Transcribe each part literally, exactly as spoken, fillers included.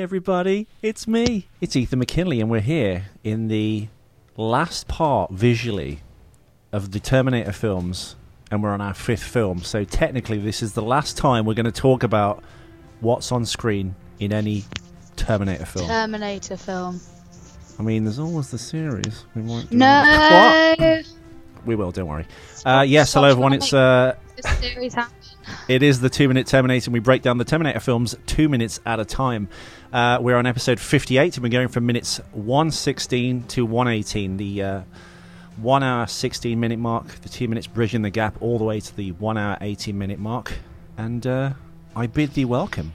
everybody. It's me. It's Ethan McKinley, and we're here in the last part, visually, of the Terminator films, and we're on our fifth film. So technically, this is the last time we're going to talk about what's on screen in any Terminator film. Terminator film. I mean, there's always the series. We won't do no! What? We will, don't worry. Uh, yes, hello everyone, it's... Uh, it is the two-minute Terminator, and we break down the Terminator films two minutes at a time. Uh, we're on episode fifty-eight, and we're going from minutes one sixteen to one eighteen, the uh, one hour sixteen minute mark, the two minutes bridging the gap all the way to the one hour eighteen minute mark. And uh, I bid thee welcome.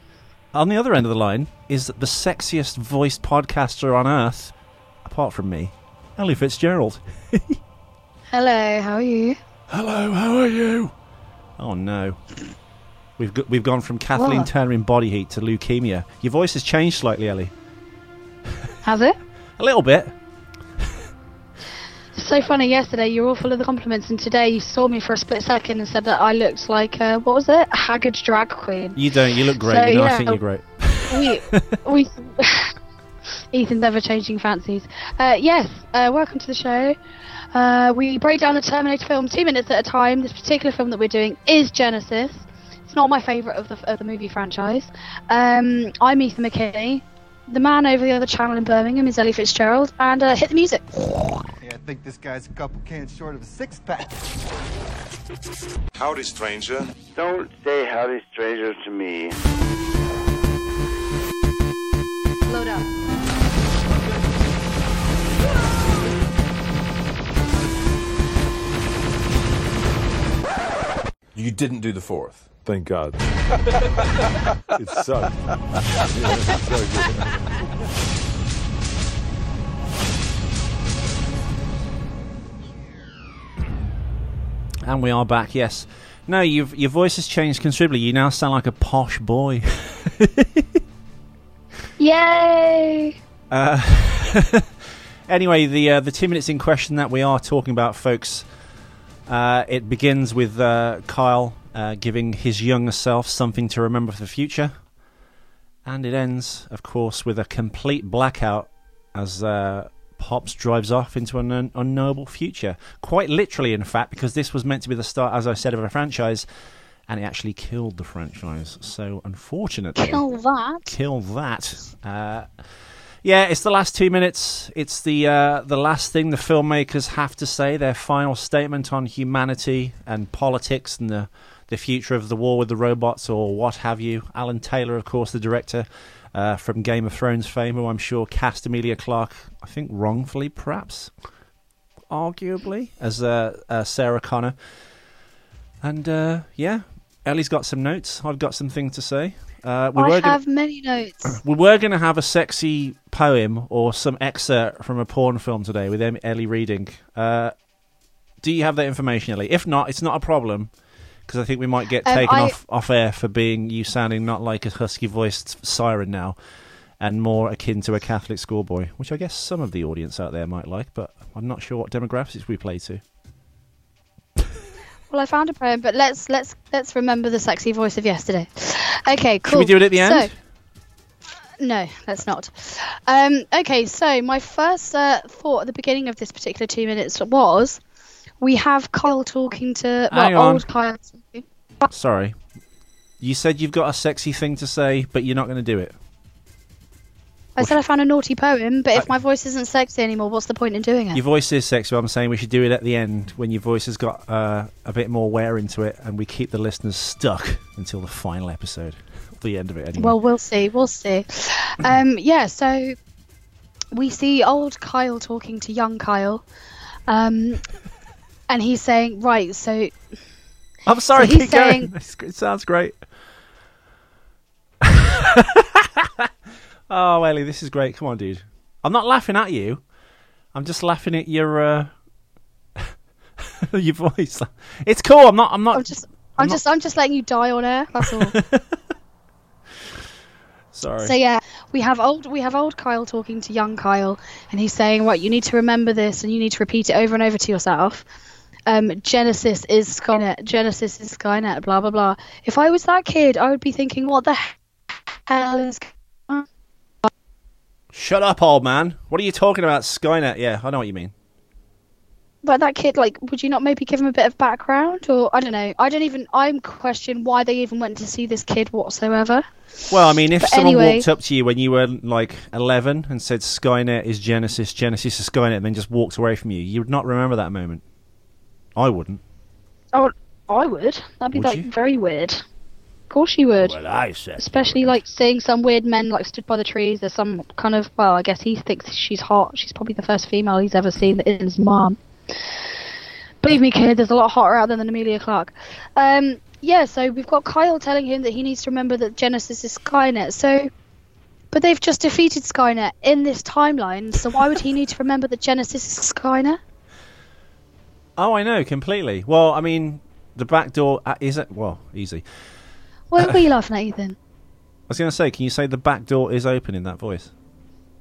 On the other end of the line is the sexiest voiced podcaster on earth, apart from me, Ellie Fitzgerald. Hello, how are you? Hello, how are you? Oh no, we've got, we've gone from Kathleen what? Turner in Body Heat to leukemia. Your voice has changed slightly, Ellie. Has it? A little bit. It's so funny. Yesterday you were all full of the compliments, and today you saw me for a split second and said that I looked like uh, what was it? A haggard drag queen. You don't. You look great. So, you know, yeah, I think you're great. we we. Ethan's ever-changing fancies. Uh, yes, uh, welcome to the show. Uh, we break down the Terminator film two minutes at a time. This particular film that we're doing is Genisys. It's not my favourite of the, of the movie franchise. Um, I'm Ethan McKinney. The man over the other channel in Birmingham is Ellie Fitzgerald. And uh, hit the music. Hey, I think this guy's a couple cans short of a six-pack. Howdy, stranger. Don't say howdy, stranger to me. Load up. You didn't do the fourth. Thank God. It sucked. Yeah, so good. And we are back. Yes. No, you've, your voice has changed considerably. You now sound like a posh boy. Yay! Uh, anyway, the uh, the two minutes in question that we are talking about, folks. Uh, it begins with uh, Kyle uh, giving his younger self something to remember for the future. And it ends, of course, with a complete blackout as uh, Pops drives off into an un unknowable future. Quite literally, in fact, because this was meant to be the start, as I said, of a franchise. And it actually killed the franchise. So, unfortunately... Kill that. Kill that. Uh, yeah, it's the last two minutes. It's the uh, the last thing the filmmakers have to say, their final statement on humanity and politics and the, the future of the war with the robots or what have you. Alan Taylor, of course, the director uh, from Game of Thrones fame, who I'm sure cast Amelia Clark, I think wrongfully, perhaps, arguably, as uh, uh, Sarah Connor. And, uh, yeah... Ellie's got some notes. I've got some things to say. Uh, we I were have gonna, many notes. We were going to have a sexy poem or some excerpt from a porn film today with Ellie reading. Uh, do you have that information, Ellie? If not, it's not a problem because I think we might get um, taken I... off, off air for being you sounding not like a husky-voiced siren now and more akin to a Catholic schoolboy, which I guess some of the audience out there might like, but I'm not sure what demographics we play to. Well, I found a poem, but let's let's let's remember the sexy voice of yesterday. Okay, cool. Should we do it at the end? So, no, let's not. Um, okay, so my first uh, thought at the beginning of this particular two minutes was, we have Kyle talking to well, Hang on. old Kyle. Sorry, you said you've got a sexy thing to say, but you're not going to do it. I said I found a naughty poem, but if my voice isn't sexy anymore, what's the point in doing it? Your voice is sexy, but I'm saying we should do it at the end when your voice has got uh, a bit more wear into it and we keep the listeners stuck until the final episode, the end of it anyway. Well, we'll see, we'll see. um, yeah, so we see old Kyle talking to young Kyle um, and he's saying, right, so... I'm sorry, so he's keep saying, going. It sounds great. Oh, Ellie, this is great. Come on, dude. I'm not laughing at you. I'm just laughing at your uh, your voice. It's cool. I'm not. I'm not. I'm just. I'm, I'm not... just. I'm just letting you die on air. That's all. Sorry. So yeah, we have old. We have old Kyle talking to young Kyle, and he's saying, "What? Well, you need to remember this, and you need to repeat it over and over to yourself." Um, Genisys is Skynet. Genisys is Skynet. Blah blah blah. If I was that kid, I would be thinking, "What the hell is?" Shut up, old man. What are you talking about, Skynet? Yeah, I know what you mean. But that kid, like, would you not maybe give him a bit of background? Or, I don't know. I don't even... I'm questioning why they even went to see this kid whatsoever. Well, I mean, if but someone anyway... walked up to you when you were, like, eleven and said Skynet is Genesis, Genesis is Skynet, and then just walked away from you, you would not remember that moment. I wouldn't. Oh, I would. That'd be, would like, you? Very weird. Of course you would. Well, I said... Especially, like, seeing some weird men, like, stood by the trees. There's some kind of... Well, I guess he thinks she's hot. She's probably the first female he's ever seen that is his mom. Believe me, kid, there's a lot hotter out there than Amelia Clark. Um, yeah, so we've got Kyle telling him that he needs to remember that Genesis is Skynet. So, but they've just defeated Skynet in this timeline, so why would he need to remember that Genesis is Skynet? Oh, I know, completely. Well, I mean, the back door uh, is it? Well, easy. What were you laughing at, Ethan? I was going to say, can you say the back door is open in that voice?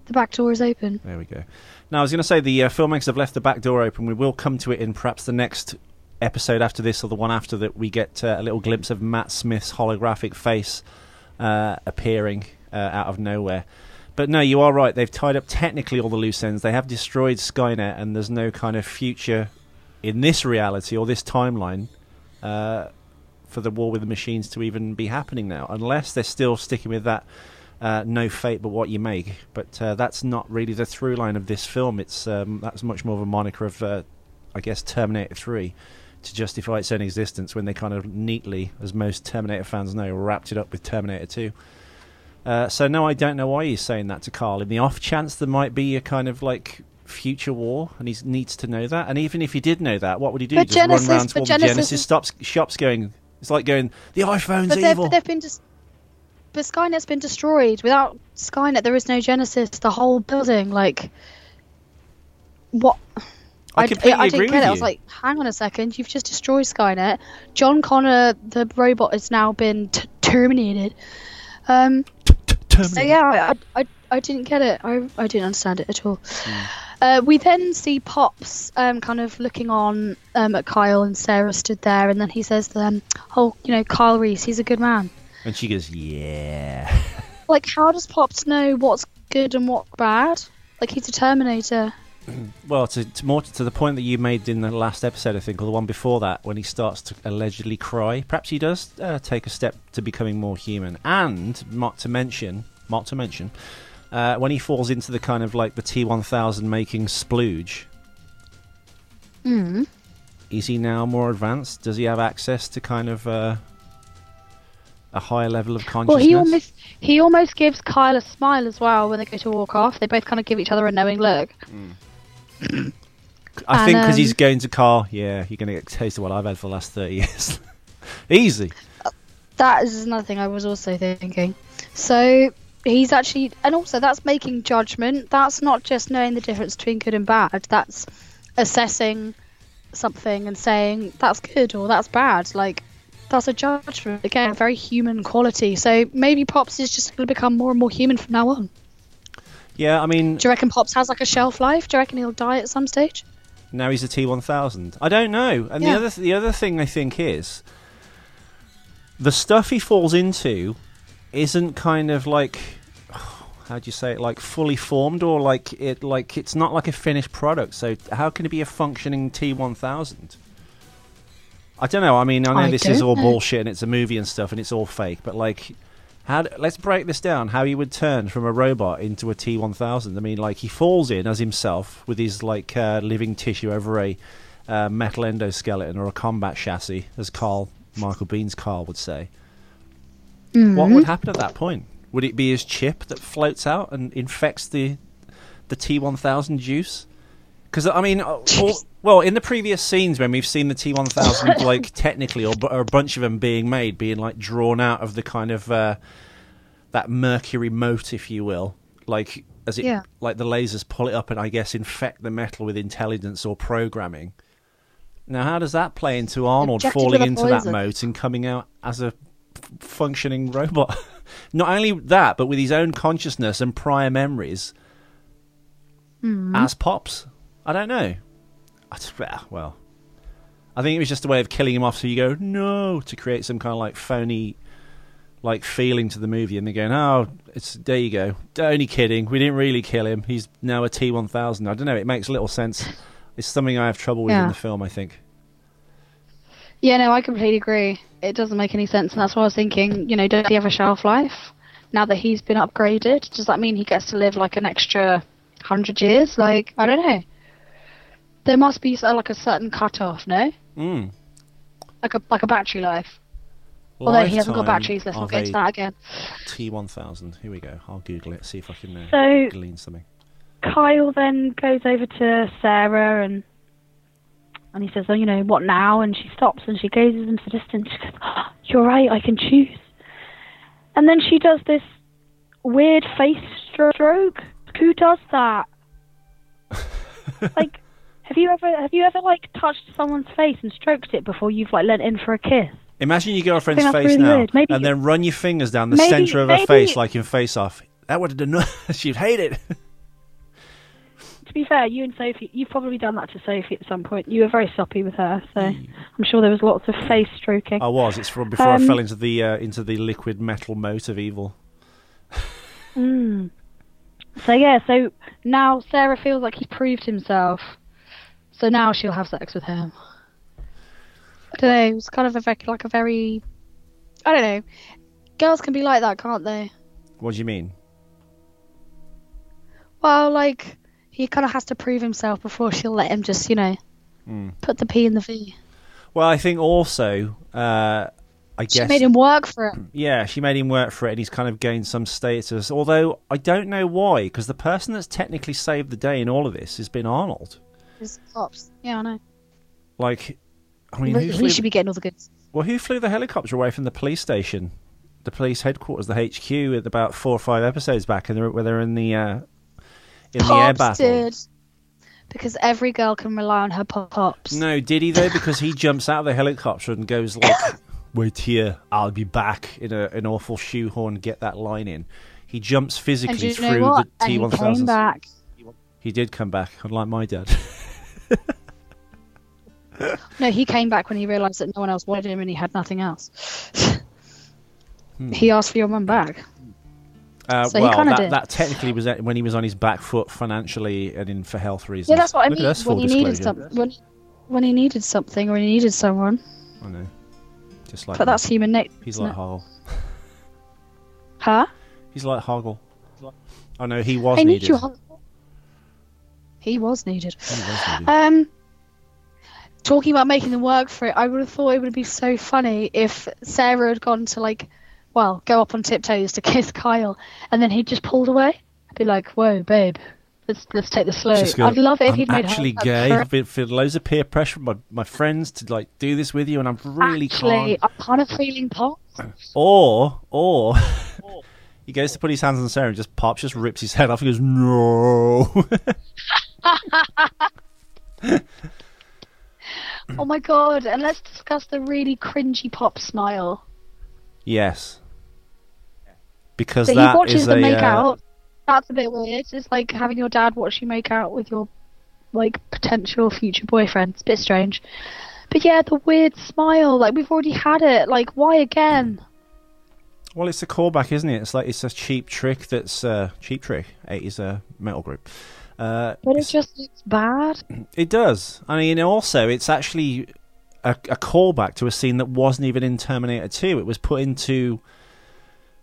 The back door is open. There we go. Now, I was going to say the uh, filmmakers have left the back door open. We will come to it in perhaps the next episode after this or the one after that. We get uh, a little glimpse of Matt Smith's holographic face uh, appearing uh, out of nowhere. But no, you are right. They've tied up technically all the loose ends. They have destroyed Skynet, and there's no kind of future in this reality or this timeline uh, for the war with the machines to even be happening now, unless they're still sticking with that. Uh, no fate but what you make, but uh, that's not really the through line of this film. It's um, that's much more of a moniker of uh, I guess Terminator three to justify its own existence, when they kind of neatly, as most Terminator fans know, wrapped it up with Terminator two. Uh, so no, I don't know why he's saying that to Carl, in the off chance there might be a kind of like future war, and he needs to know that. And even if he did know that, what would he do? But just Genesis, run around to all Genesis, the Genesis stops, shops going, it's like going, the iPhone's but evil. But they've been just... But Skynet's been destroyed. Without Skynet, there is no Genesis. The whole building, like, what? I completely I, I didn't agree get with it. You. I was like, hang on a second, you've just destroyed Skynet. John Connor, the robot, has now been t terminated. Um, terminated. So yeah, I, I, I didn't get it. I, I didn't understand it at all. Mm. Uh, we then see Pops um, kind of looking on um, at Kyle, and Sarah stood there, and then he says to them, "Oh, you know, Kyle Reese, he's a good man." And she goes, yeah. Like, how does Pops know what's good and what's bad? Like, he's a Terminator. Well, to, to more to the point that you made in the last episode, I think, or the one before that, when he starts to allegedly cry, perhaps he does uh, take a step to becoming more human. And, not to mention, not to mention, uh, when he falls into the kind of, like, the T one thousand making splooge, mm. Is he now more advanced? Does he have access to kind of... Uh, a higher level of consciousness? Well, he almost, he almost gives Kyle a smile as well when they go to walk off. They both kind of give each other a knowing look. Mm. I and, think because um, he's going to Carl, yeah, you're going to get a taste of what I've had for the last thirty years. Easy. That is another thing I was also thinking. So he's actually... And also, that's making judgment. That's not just knowing the difference between good and bad. That's assessing something and saying, that's good or that's bad. Like... That's a judgment, again, a very human quality. So maybe Pops is just going to become more and more human from now on. Yeah, I mean... Do you reckon Pops has, like, a shelf life? Do you reckon he'll die at some stage? Now he's a T one thousand. I don't know. And yeah. the, other th the other thing I think is... The stuff he falls into isn't kind of, like... How do you say it? Like, fully formed, or, like, it, like it's not like a finished product. So how can it be a functioning T one thousand? I don't know. I mean, I know I this is all know. bullshit, and it's a movie and stuff, and it's all fake. But like, how? Let's break this down. How he would turn from a robot into a T one thousand? I mean, like he falls in as himself with his like uh, living tissue over a uh, metal endoskeleton or a combat chassis, as Carl Michael Bean's Carl would say. Mm-hmm. What would happen at that point? Would it be his chip that floats out and infects the the T one thousand juice? Because I mean, all, well, in the previous scenes when we've seen the T one thousand, like technically, or, or a bunch of them being made, being like drawn out of the kind of uh, that mercury moat, if you will, like as it, yeah. like the lasers pull it up and I guess infect the metal with intelligence or programming. Now, how does that play into Arnold Objected falling into poison. that moat and coming out as a f functioning robot? Not only that, but with his own consciousness and prior memories mm. as Pops. I don't know. I just, well, I think it was just a way of killing him off so you go, no, to create some kind of like phony like feeling to the movie, and they're going, oh, it's there you go. Only kidding. We didn't really kill him. He's now a T one thousand. I don't know. It makes little sense. It's something I have trouble with yeah. in the film, I think. Yeah, no, I completely agree. It doesn't make any sense, and that's what I was thinking. You know, does he have a shelf life? Now that he's been upgraded, does that mean he gets to live like an extra hundred years? Like, I don't know. There must be like a certain cutoff, no? Mm. Like a like a battery life. Although he hasn't got batteries, let's not get into that again. T one thousand, here we go. I'll Google it, see if I can uh, so glean something. Kyle then goes over to Sarah and and he says, oh, you know, what now? And she stops and she gazes into the distance. She goes, oh, you're right, I can choose. And then she does this weird face stroke. Who does that? Like, have you ever, have you ever like, touched someone's face and stroked it before you've, like, leant in for a kiss? Imagine your girlfriend's face really now, maybe, and then run your fingers down the maybe, center of maybe, her face like in Face Off. That would have done. She'd hate it. To be fair, you and Sophie, you've probably done that to Sophie at some point. You were very soppy with her, so I'm sure there was lots of face stroking. I was. It's from before um, I fell into the uh, into the liquid metal moat of evil. mm. So yeah, so now Sarah feels like he proved himself. So now she'll have sex with him. I don't know, it was kind of a, like a very... I don't know. Girls can be like that, can't they? What do you mean? Well, like, he kind of has to prove himself before she'll let him just, you know, mm. put the P in the V. Well, I think also, uh, I guess... She made him work for it. Yeah, she made him work for it, and he's kind of gained some status. Although, I don't know why, because the person that's technically saved the day in all of this has been Arnold. His cops. Yeah, I know. Like... I mean, who flew, should be getting all the goods. Well, who flew the helicopter away from the police station, the police headquarters, the H Q, at about four or five episodes back, and they're, where they're in the uh, in pops, the air battle? Dude. Because every girl can rely on her pop pops. No, did he though? Because he jumps out of the helicopter and goes like, "Wait here, I'll be back." In a, an awful shoehorn, get that line in. He jumps physically through the T one thousand. He came back. He did come back, unlike my dad. No, he came back when he realised that no one else wanted him and he had nothing else. hmm. He asked for your mum back. Uh, so well, he kind of did. That technically was when he was on his back foot financially and in for health reasons. Yeah, that's what I Look mean. At when, he needed some, when, when he needed something or he needed someone. I know. Just like but him. That's human nature. He's like Hoggle. Huh? He's like Hoggle. Oh no, he was I needed. Need you, Hoggle. He was needed. He was needed. Um... Talking about making them work for it, I would have thought it would be so funny if Sarah had gone to, like, well, go up on tiptoes to kiss Kyle, and then he just pulled away. I'd be like, whoa, babe, let's let's take the slow. Go, I'd love it if I'm he'd made her. I'm actually gay. I've been feeling loads of peer pressure from my, my friends to, like, do this with you, and I'm really actually, can't. I'm kind of feeling popped. Or, or, he goes to put his hands on Sarah and just pops, just rips his head off and goes, no. Oh my god, and let's discuss the really cringy pop smile. Yes. Because so that he watches is the a, make out. Uh... That's a bit weird. It's like having your dad watch you make out with your like potential future boyfriend. It's a bit strange. But yeah, the weird smile, like we've already had it. Like why again? Well, it's a callback, isn't it? It's like it's a cheap trick that's uh cheap trick. It is a metal group. Uh, but it just looks bad. It does. I mean, also, it's actually a, a callback to a scene that wasn't even in Terminator two. It was put into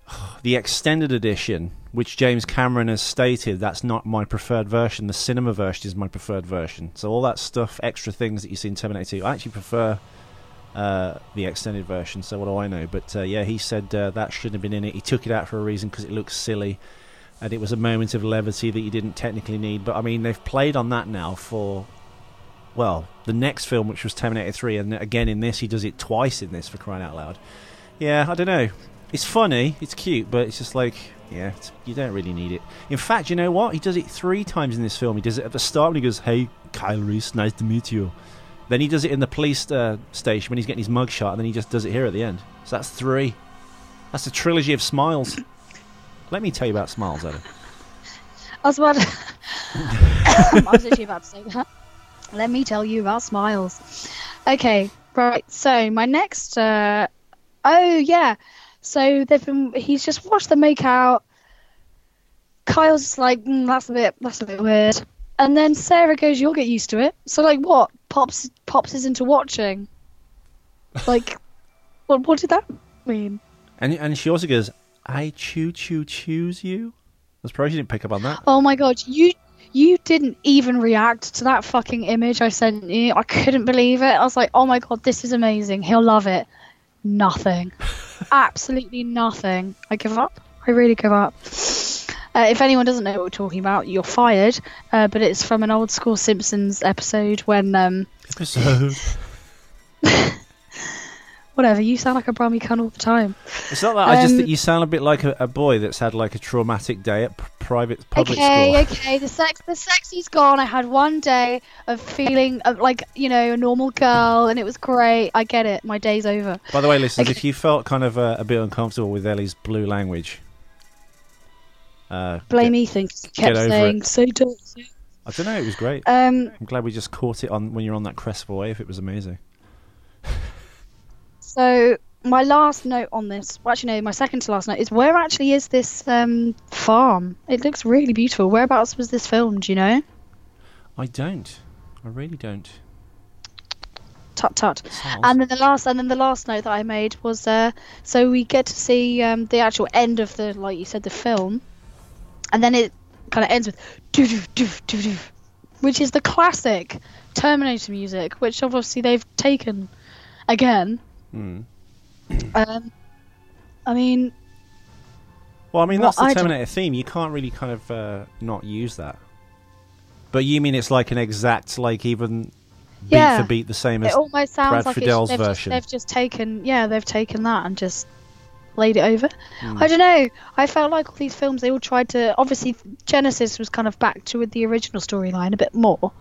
oh, the extended edition, which James Cameron has stated, that's not my preferred version. The cinema version is my preferred version. So all that stuff, extra things that you see in Terminator two, I actually prefer uh, the extended version, so what do I know? But uh, yeah, he said uh, that shouldn't have been in it. He took it out for a reason because it looks silly. And it was a moment of levity that you didn't technically need. But, I mean, they've played on that now for, well, the next film, which was Terminator three. And again, in this, he does it twice in this, for crying out loud. Yeah, I don't know. It's funny. It's cute. But it's just like, yeah, it's, you don't really need it. In fact, you know what? He does it three times in this film. He does it at the start when he goes, hey, Kyle Reese, nice to meet you. Then he does it in the police uh, station when he's getting his mugshot. And then he just does it here at the end. So that's three. That's a trilogy of smiles. Let me tell you about smiles, Adam. I was about to... I was actually about to say that. Let me tell you about smiles. Okay, right. So my next... Uh... Oh, yeah. So they've been. He's just watched them make out. Kyle's like, mm, that's a bit. That's a bit weird. And then Sarah goes, "You'll get used to it." So like, what? Pops Pops is into watching. Like, what? What did that mean? And and she also goes, "I choo choo choose you." That's probably she didn't pick up on that. Oh my god, you you didn't even react to that fucking image I sent you. I couldn't believe it. I was like, "Oh my god, this is amazing. He'll love it." Nothing. Absolutely nothing. I give up. I really give up. Uh, if anyone doesn't know what we're talking about, you're fired. Uh, but it's from an old school Simpsons episode when... Um... Episode. Whatever, you sound like a Brahmy cunt all the time. It's not that, um, I just... You sound a bit like a, a boy that's had like a traumatic day at p- private public okay, school. Okay, okay, the sex, the sexy's gone. I had one day of feeling of like, you know, a normal girl, and it was great. I get it. My day's over. By the way, listeners, okay. If you felt kind of uh, a bit uncomfortable with Ellie's blue language... Uh, Blame get, Ethan because he kept saying it. So dirty. I don't know, it was great. Um, I'm glad we just caught it on when you're on that Crestful Wave. It was amazing. So my last note on this, well, actually no, my second to last note is where actually is this um, farm? It looks really beautiful. Whereabouts was this filmed, do you know? I don't. I really don't. Tut tut. And then the last, and then the last note that I made was uh, so we get to see um, the actual end of the, like you said, the film. And then it kind of ends with doo-doo, doo-doo, doo-doo, which is the classic Terminator music, which obviously they've taken again. Mm. um, I mean... Well, I mean, that's well, the Terminator theme. You can't really kind of uh, not use that. But you mean it's like an exact, like even beat yeah, for beat the same as almost sounds Brad like Fidel's they've version. Just, they've just taken, yeah, they've taken that and just... laid it over. Mm. I don't know. I felt like all these films, they all tried to... Obviously, Genisys was kind of back to the original storyline a bit more.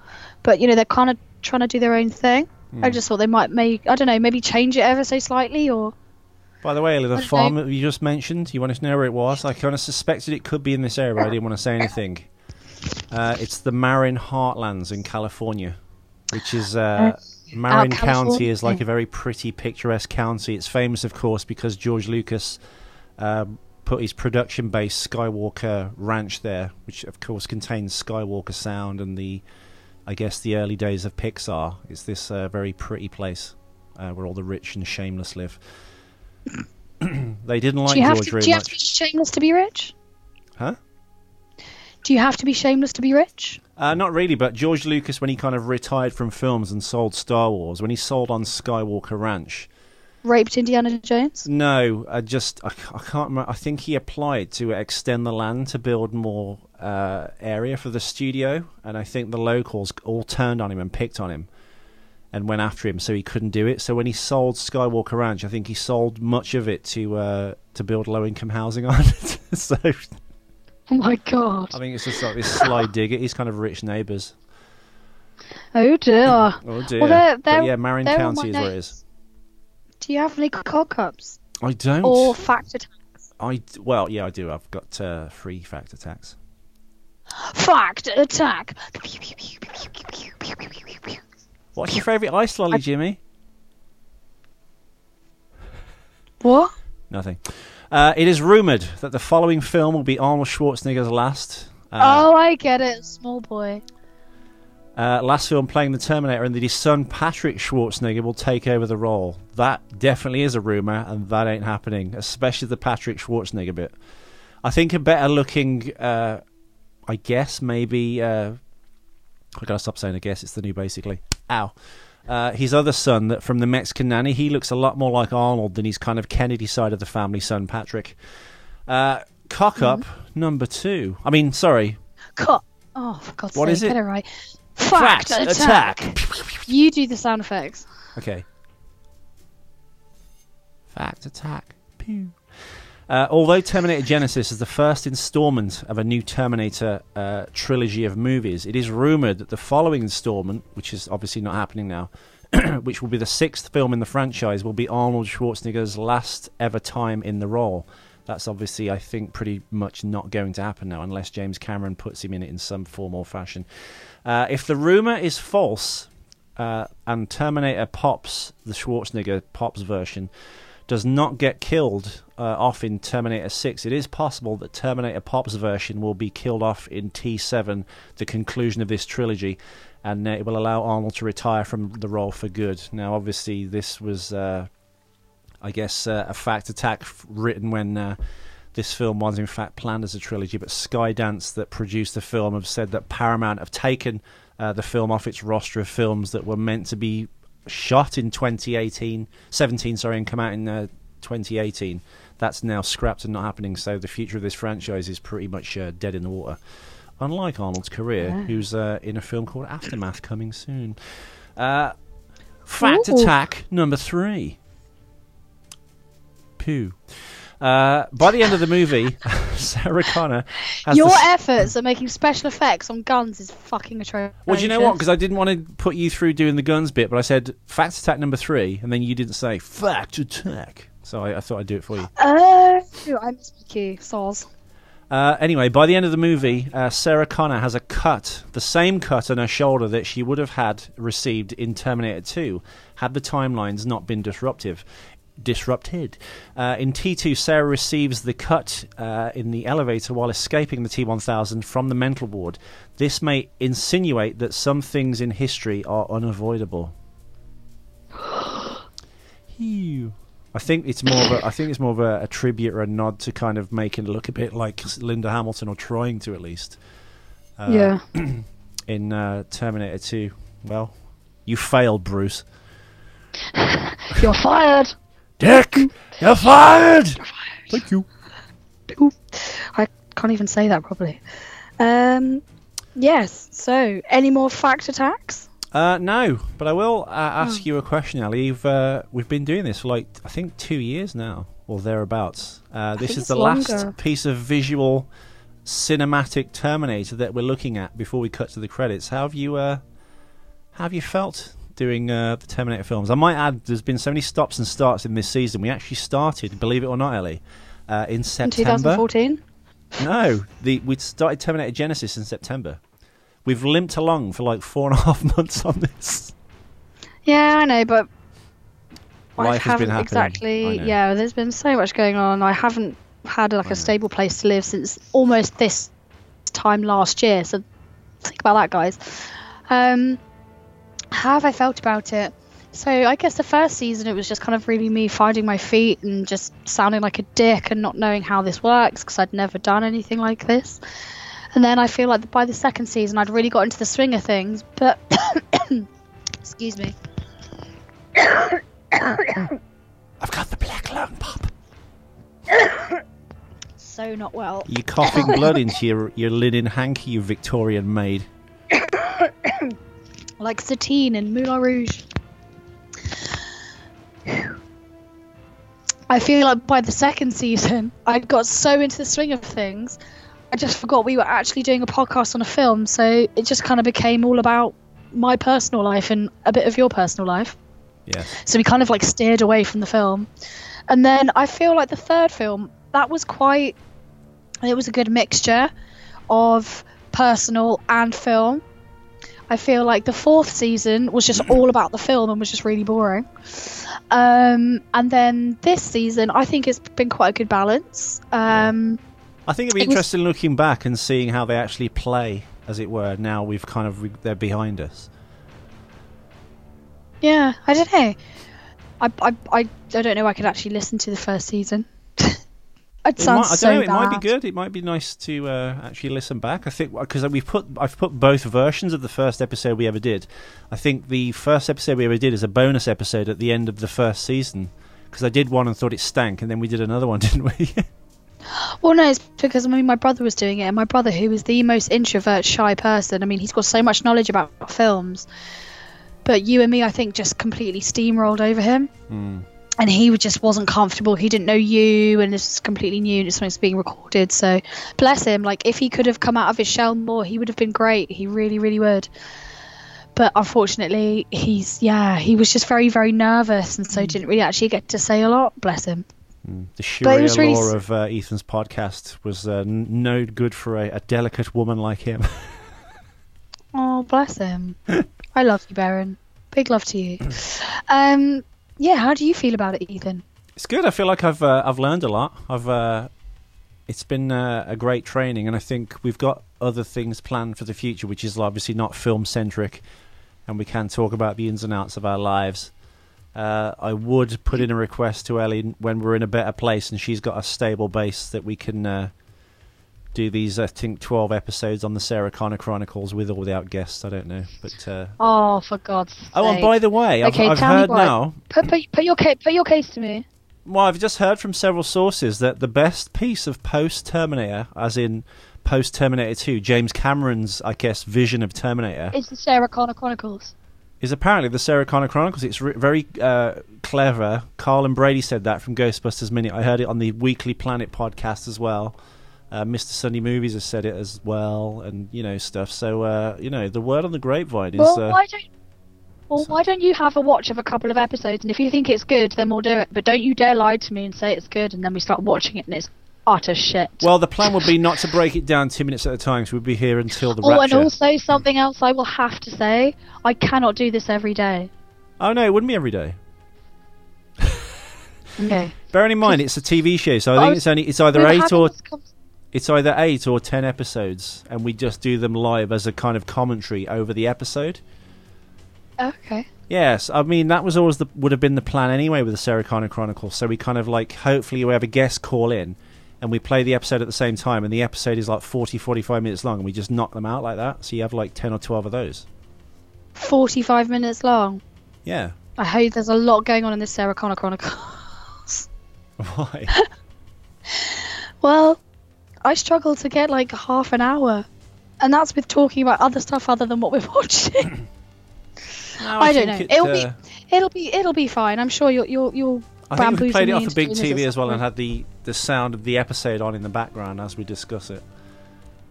But, you know, they're kind of trying to do their own thing. Mm. I just thought they might make... I don't know, maybe change it ever so slightly, or... By the way, Ellie, the farm know. you just mentioned, you want to know where it was? I kind of suspected it could be in this area, but I didn't want to say anything. Uh, it's the Marin Heartlands in California, which is... Uh, uh. Marin County is like a very pretty, picturesque county. It's famous, of course, because George Lucas uh, put his production-based Skywalker Ranch there, which, of course, contains Skywalker Sound and the, I guess, the early days of Pixar. It's this uh, very pretty place uh, where all the rich and shameless live. They didn't like George to, very much. Do you much. have to be shameless to be rich? Huh? Do you have to be shameless to be rich? Uh, not really, but George Lucas, when he kind of retired from films and sold Star Wars, when he sold on Skywalker Ranch... Raped Indiana Jones? No, I just... I, I can't remember. I think he applied to extend the land to build more uh, area for the studio, and I think the locals all turned on him and picked on him and went after him, so he couldn't do it. So when he sold Skywalker Ranch, I think he sold much of it to, uh, to build low-income housing on it. So... Oh my god! I think it's just like this sly dig at his kind of rich neighbours. Oh dear! Oh dear! Well, they're, they're, yeah, Marin County is where it is. Do you have any cock-ups? I don't. Or fact attacks? I well, yeah, I do. I've got uh, free fact attacks. Fact attack! What's your favourite ice lolly, I... Jimmy? What? Nothing. Uh, it is rumoured that the following film will be Arnold Schwarzenegger's last. Uh, oh, I get it, small boy. Uh, last film playing the Terminator, and that his son Patrick Schwarzenegger will take over the role. That definitely is a rumour, and that ain't happening, especially the Patrick Schwarzenegger bit. I think a better looking, uh, I guess, maybe... Uh, I've got to stop saying I guess, it's the new basically. Ow. Uh, his other son, that from the Mexican Nanny, he looks a lot more like Arnold than his kind of Kennedy side of the family son, Patrick. Uh, cock up mm-hmm. number two. I mean, sorry. Cock. Oh, for God's what sake! What is it? Get it right. Fact, Fact attack. attack. You do the sound effects. Okay. Fact attack. Pew. Uh, although Terminator Genisys is the first installment of a new Terminator uh, trilogy of movies, it is rumoured that the following installment, which is obviously not happening now, which will be the sixth film in the franchise, will be Arnold Schwarzenegger's last ever time in the role. That's obviously, I think, pretty much not going to happen now, unless James Cameron puts him in it in some form or fashion. Uh, if the rumour is false, uh, and Terminator pops, the Schwarzenegger pops version... does not get killed uh, off in Terminator six, it is possible that Terminator Pop's version will be killed off in T seven, the conclusion of this trilogy, and uh, it will allow Arnold to retire from the role for good. Now, obviously, this was, uh, I guess, uh, a fact attack written when uh, this film was, in fact, planned as a trilogy, but Skydance, that produced the film, have said that Paramount have taken uh, the film off its roster of films that were meant to be shot in twenty eighteen seventeen sorry and come out in uh, twenty eighteen. That's now scrapped and not happening, so the future of this franchise is pretty much uh, dead in the water, unlike Arnold's career, yeah. who's uh, in a film called Aftermath coming soon. Uh, fact Ooh. attack number three. Poo. Uh, by the end of the movie, Sarah Connor has your efforts at making special effects on guns is fucking atrocious. Well, do you know what? Because I didn't want to put you through doing the guns bit, but I said fact attack number three, and then you didn't say fact attack, so I, I thought I'd do it for you. Oh, uh, I missed you, Soz. Uh, anyway, by the end of the movie, uh, Sarah Connor has a cut, the same cut on her shoulder that she would have had received in Terminator two, had the timelines not been disruptive. disrupted. Uh, in T two, Sarah receives the cut uh, in the elevator while escaping the T one thousand from the mental ward. This may insinuate that some things in history are unavoidable. I think it's more of a, I think it's more of a, a tribute or a nod to kind of making it look a bit like Linda Hamilton, or trying to at least. Uh, yeah. In uh, Terminator two, well, you failed, Bruce. You're fired. Dick, you're fired! You're fired! Thank you. Ooh, I can't even say that properly. Um, yes, so, any more fact attacks? Uh, no, but I will uh, ask oh. you a question, Ellie. You've, uh, we've been doing this for, like, I think two years now, or thereabouts. Uh, this is the longer. last piece of visual cinematic Terminator that we're looking at before we cut to the credits. How have you, uh, how have you felt doing uh, the Terminator films? I might add, there's been so many stops and starts in this season. We actually started, believe it or not, Ellie, uh, in September. twenty fourteen? No, the, we started Terminator Genisys in September. We've limped along for like four and a half months on this. Yeah, I know, but Life I has haven't been happening. exactly... Yeah, there's been so much going on. I haven't had like I a know. stable place to live since almost this time last year, so think about that, guys. Um... How have I felt about it? So I guess the first season it was just kind of really me finding my feet and just sounding like a dick and not knowing how this works because I'd never done anything like this. And then I feel like by the second season I'd really got into the swing of things, but excuse me. I've got the black lung, Pop. So not well. You're coughing blood into your, your linen hanky, you Victorian maid. Like Satine and Moulin Rouge. I feel like by the second season, I got so into the swing of things, I just forgot we were actually doing a podcast on a film, so it just kind of became all about my personal life and a bit of your personal life. Yeah. So we kind of like steered away from the film. And then I feel like the third film, that was quite... It was a good mixture of personal and film. I feel like the fourth season was just all about the film and was just really boring. Um, and then this season, I think it's been quite a good balance. Um, yeah. I think it'd be it interesting was... looking back and seeing how they actually play, as it were, now we've kind of, re they're behind us. Yeah, I don't know. I, I, I, I don't know I could actually listen to the first season. It, it sounds might, I so don't know, bad. It might be good. It might be nice to uh, actually listen back. I think because we've put, I've put both versions of the first episode we ever did. I think the first episode we ever did is a bonus episode at the end of the first season, because I did one and thought it stank, and then we did another one, didn't we? Well, no, it's because I mean my brother was doing it, and my brother, who is the most introvert, shy person, I mean he's got so much knowledge about films, but you and me, I think, just completely steamrolled over him. Mm. And he just wasn't comfortable. He didn't know you, and this is completely new, and it's something's being recorded. So, bless him. Like, if he could have come out of his shell more, he would have been great. He really, really would. But unfortunately, he's yeah, he was just very, very nervous, and so didn't really actually get to say a lot. Bless him. Mm. The Sharia law really... of uh, Ethan's podcast was uh, no good for a, a delicate woman like him. Oh, bless him. I love you, Baron. Big love to you. Um. Yeah, how do you feel about it, Ethan? It's good. I feel like I've uh, I've learned a lot. I've uh, it's been uh, a great training, and I think we've got other things planned for the future, which is obviously not film centric, and we can talk about the ins and outs of our lives. Uh, I would put in a request to Ellie when we're in a better place and she's got a stable base that we can uh, do these, I think, twelve episodes on the Sarah Connor Chronicles with or without guests. I don't know, but uh... oh, for God's sake! Oh, and by the way, okay, I've, I've heard now. Put, put, put your case, put your case to me. Well, I've just heard from several sources that the best piece of post Terminator, as in post Terminator Two, James Cameron's, I guess, vision of Terminator, is the Sarah Connor Chronicles. Is apparently the Sarah Connor Chronicles. It's very uh, clever. Carl and Brady said that from Ghostbusters Minute. I heard it on the Weekly Planet podcast as well. Uh, Mister Sunday Movies has said it as well, and you know stuff. So uh, you know the word on the grapevine is. Well, uh, why don't? Well, so. why don't you have a watch of a couple of episodes, and if you think it's good, then we'll do it. But don't you dare lie to me and say it's good, and then we start watching it, and it's utter shit. Well, the plan would be not to break it down two minutes at a time, so we'd be here until the. Oh, rapture. And also something else I will have to say: I cannot do this every day. Oh no, it wouldn't be every day. Okay. Bearing in mind, it's a T V show, so I think I was, it's only it's either we eight or. It's either eight or ten episodes, and we just do them live as a kind of commentary over the episode. Okay. Yes, I mean, that was always the would have been the plan anyway with the Sarah Connor Chronicles, so we kind of like, hopefully we have a guest call in, and we play the episode at the same time, and the episode is like forty, forty-five minutes long, and we just knock them out like that, so you have like ten or twelve of those. forty-five minutes long? Yeah. I hope there's a lot going on in this Sarah Connor Chronicles. Why? Well... I struggle to get like half an hour, and that's with talking about other stuff other than what we're watching. no, I, I don't know. It, it'll uh... be, it'll be, it'll be fine. I'm sure you'll, you'll, you'll. I think we played it off a big T V as well and had the the sound of the episode on in the background as we discuss it.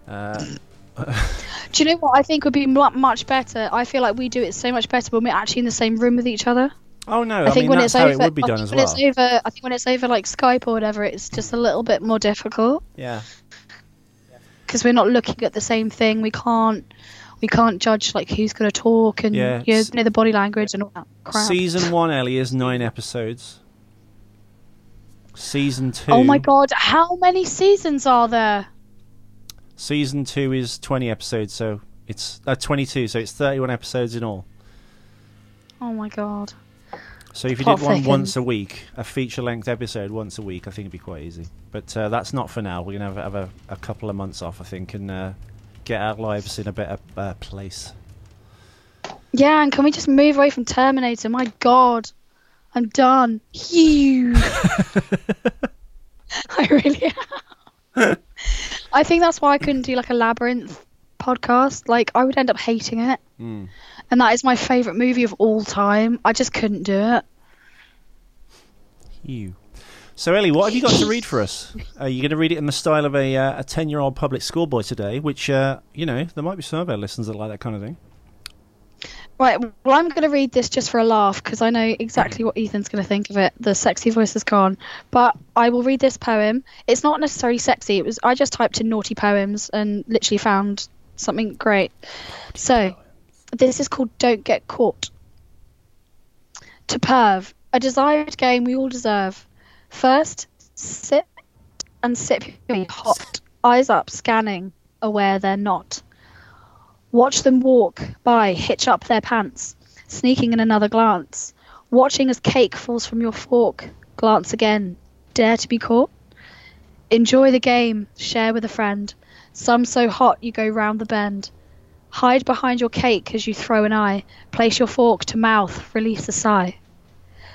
Uh... do you know what I think would be much better? I feel like we do it so much better when we're actually in the same room with each other. Oh no! I, I think mean, when that's it's how over, it would be done as well. It's over, I think when it's over like Skype or whatever, it's just a little bit more difficult. Yeah. Because we're not looking at the same thing, we can't, we can't judge like who's going to talk and yeah, you know the body language and all that crap. Season one, Ellie, is nine episodes. Season two. Oh my God! How many seasons are there? Season two is twenty episodes, so it's uh, twenty-two, so it's thirty-one episodes in all. Oh my God. So if you did one once a week, a feature-length episode once a week, I think it'd be quite easy. But uh, that's not for now. We're going to have, have a, a couple of months off, I think, and uh, get our lives in a better uh, place. Yeah, and can we just move away from Terminator? My God, I'm done. Huge. I really am. I think that's why I couldn't do like a Labyrinth podcast. Like, I would end up hating it. Mm. And that is my favourite movie of all time. I just couldn't do it. You. So, Ellie, what have you got to read for us? Are you going to read it in the style of a uh, a ten-year-old public school boy today? Which, uh, you know, there might be some of our listeners that like that kind of thing. Right. Well, I'm going to read this just for a laugh because I know exactly what Ethan's going to think of it. The sexy voice is gone, but I will read this poem. It's not necessarily sexy. It was I just typed in naughty poems and literally found something great. So. This is called Don't Get Caught. To perv, a desired game we all deserve. First, sit and sip your hot, eyes up, scanning, aware they're not. Watch them walk by, hitch up their pants, sneaking in another glance. Watching as cake falls from your fork, glance again, dare to be caught. Enjoy the game, share with a friend. Some so hot you go round the bend. Hide behind your cake as you throw an eye. Place your fork to mouth, release a sigh.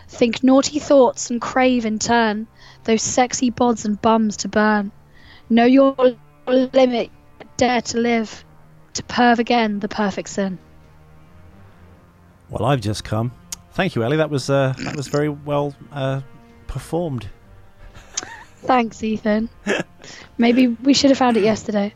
Think naughty thoughts and crave in turn those sexy bods and bums to burn. Know your limit, dare to live. To perv again, the perfect sin. Well, I've just come. Thank you, Ellie. That was uh, that was very well uh, performed. Thanks, Ethan. Maybe we should have found it yesterday,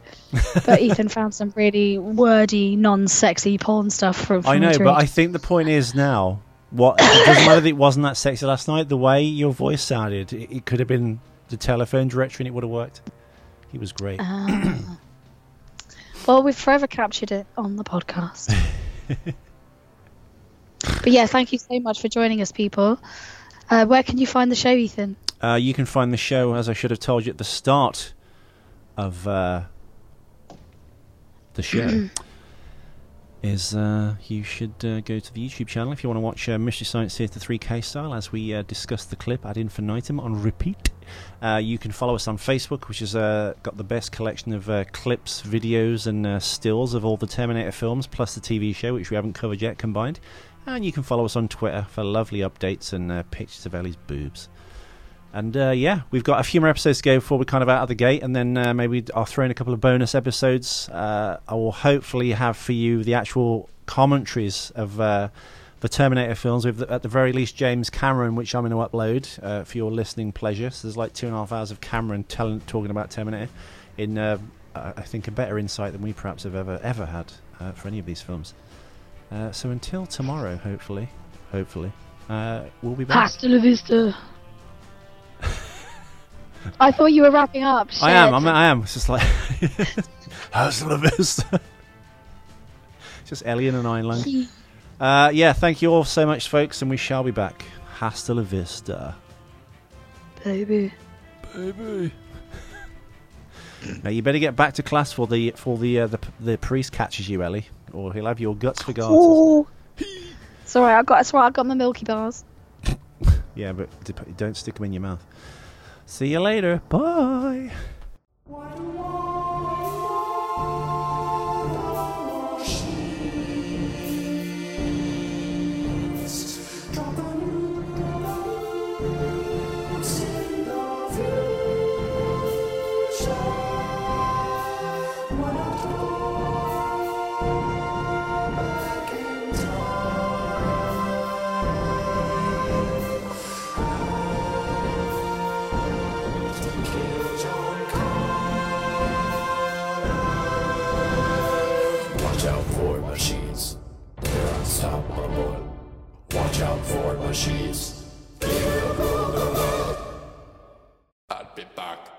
but Ethan found some really wordy, non-sexy porn stuff from. from I know, but I think the point is now, what it doesn't matter that it wasn't that sexy last night. The way your voice sounded, it, it could have been the telephone directory, and it would have worked. It was great. Uh, well, we've forever captured it on the podcast. But yeah, thank you so much for joining us, people. Uh, where can you find the show, Ethan? Uh, you can find the show, as I should have told you at the start of uh, the show, is uh, you should uh, go to the YouTube channel if you want to watch uh, Mystery Science Theatre three K style, as we uh, discuss the clip ad infinitum on repeat. Uh, you can follow us on Facebook, which has uh, got the best collection of uh, clips, videos and uh, stills of all the Terminator films, plus the T V show, which we haven't covered yet, combined. And you can follow us on Twitter for lovely updates and uh, pictures of Ellie's boobs. And uh, yeah, we've got a few more episodes to go before we're kind of out of the gate, and then uh, maybe I'll throw in a couple of bonus episodes. Uh, I will hopefully have for you the actual commentaries of uh, the Terminator films, with the, at the very least James Cameron, which I'm going to upload uh, for your listening pleasure. So there's like two and a half hours of Cameron telling, talking about Terminator in, uh, I think, a better insight than we perhaps have ever, ever had uh, for any of these films. Uh, so until tomorrow, hopefully, hopefully, uh, we'll be back. Hasta la vista. I thought you were wrapping up. Shit. I am. I'm, I am. It's just like how's the best? It's just Ellie in an island. Uh, yeah. Thank you all so much, folks, and we shall be back. Hasta la vista, baby. Baby. Now you better get back to class for the for the uh, the the priest catches you, Ellie, or he'll have your guts for garters. It's alright. I got. That's right. I got my Milky Bars. Yeah, but don't stick them in your mouth. See you later. Bye. Watch out for machines. I'll be back.